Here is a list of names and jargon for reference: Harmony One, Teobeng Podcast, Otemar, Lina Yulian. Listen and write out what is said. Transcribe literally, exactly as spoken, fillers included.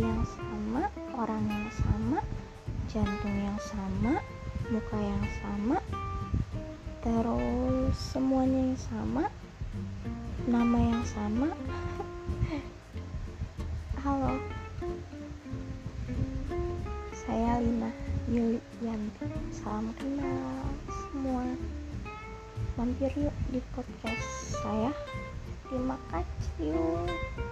yang sama, orang yang sama, jantung yang sama, muka yang sama, terus semuanya yang sama, nama yang sama. Halo, saya Lina Yulian, salam kenal semua. Mampir yuk di podcast saya. Terima kasih.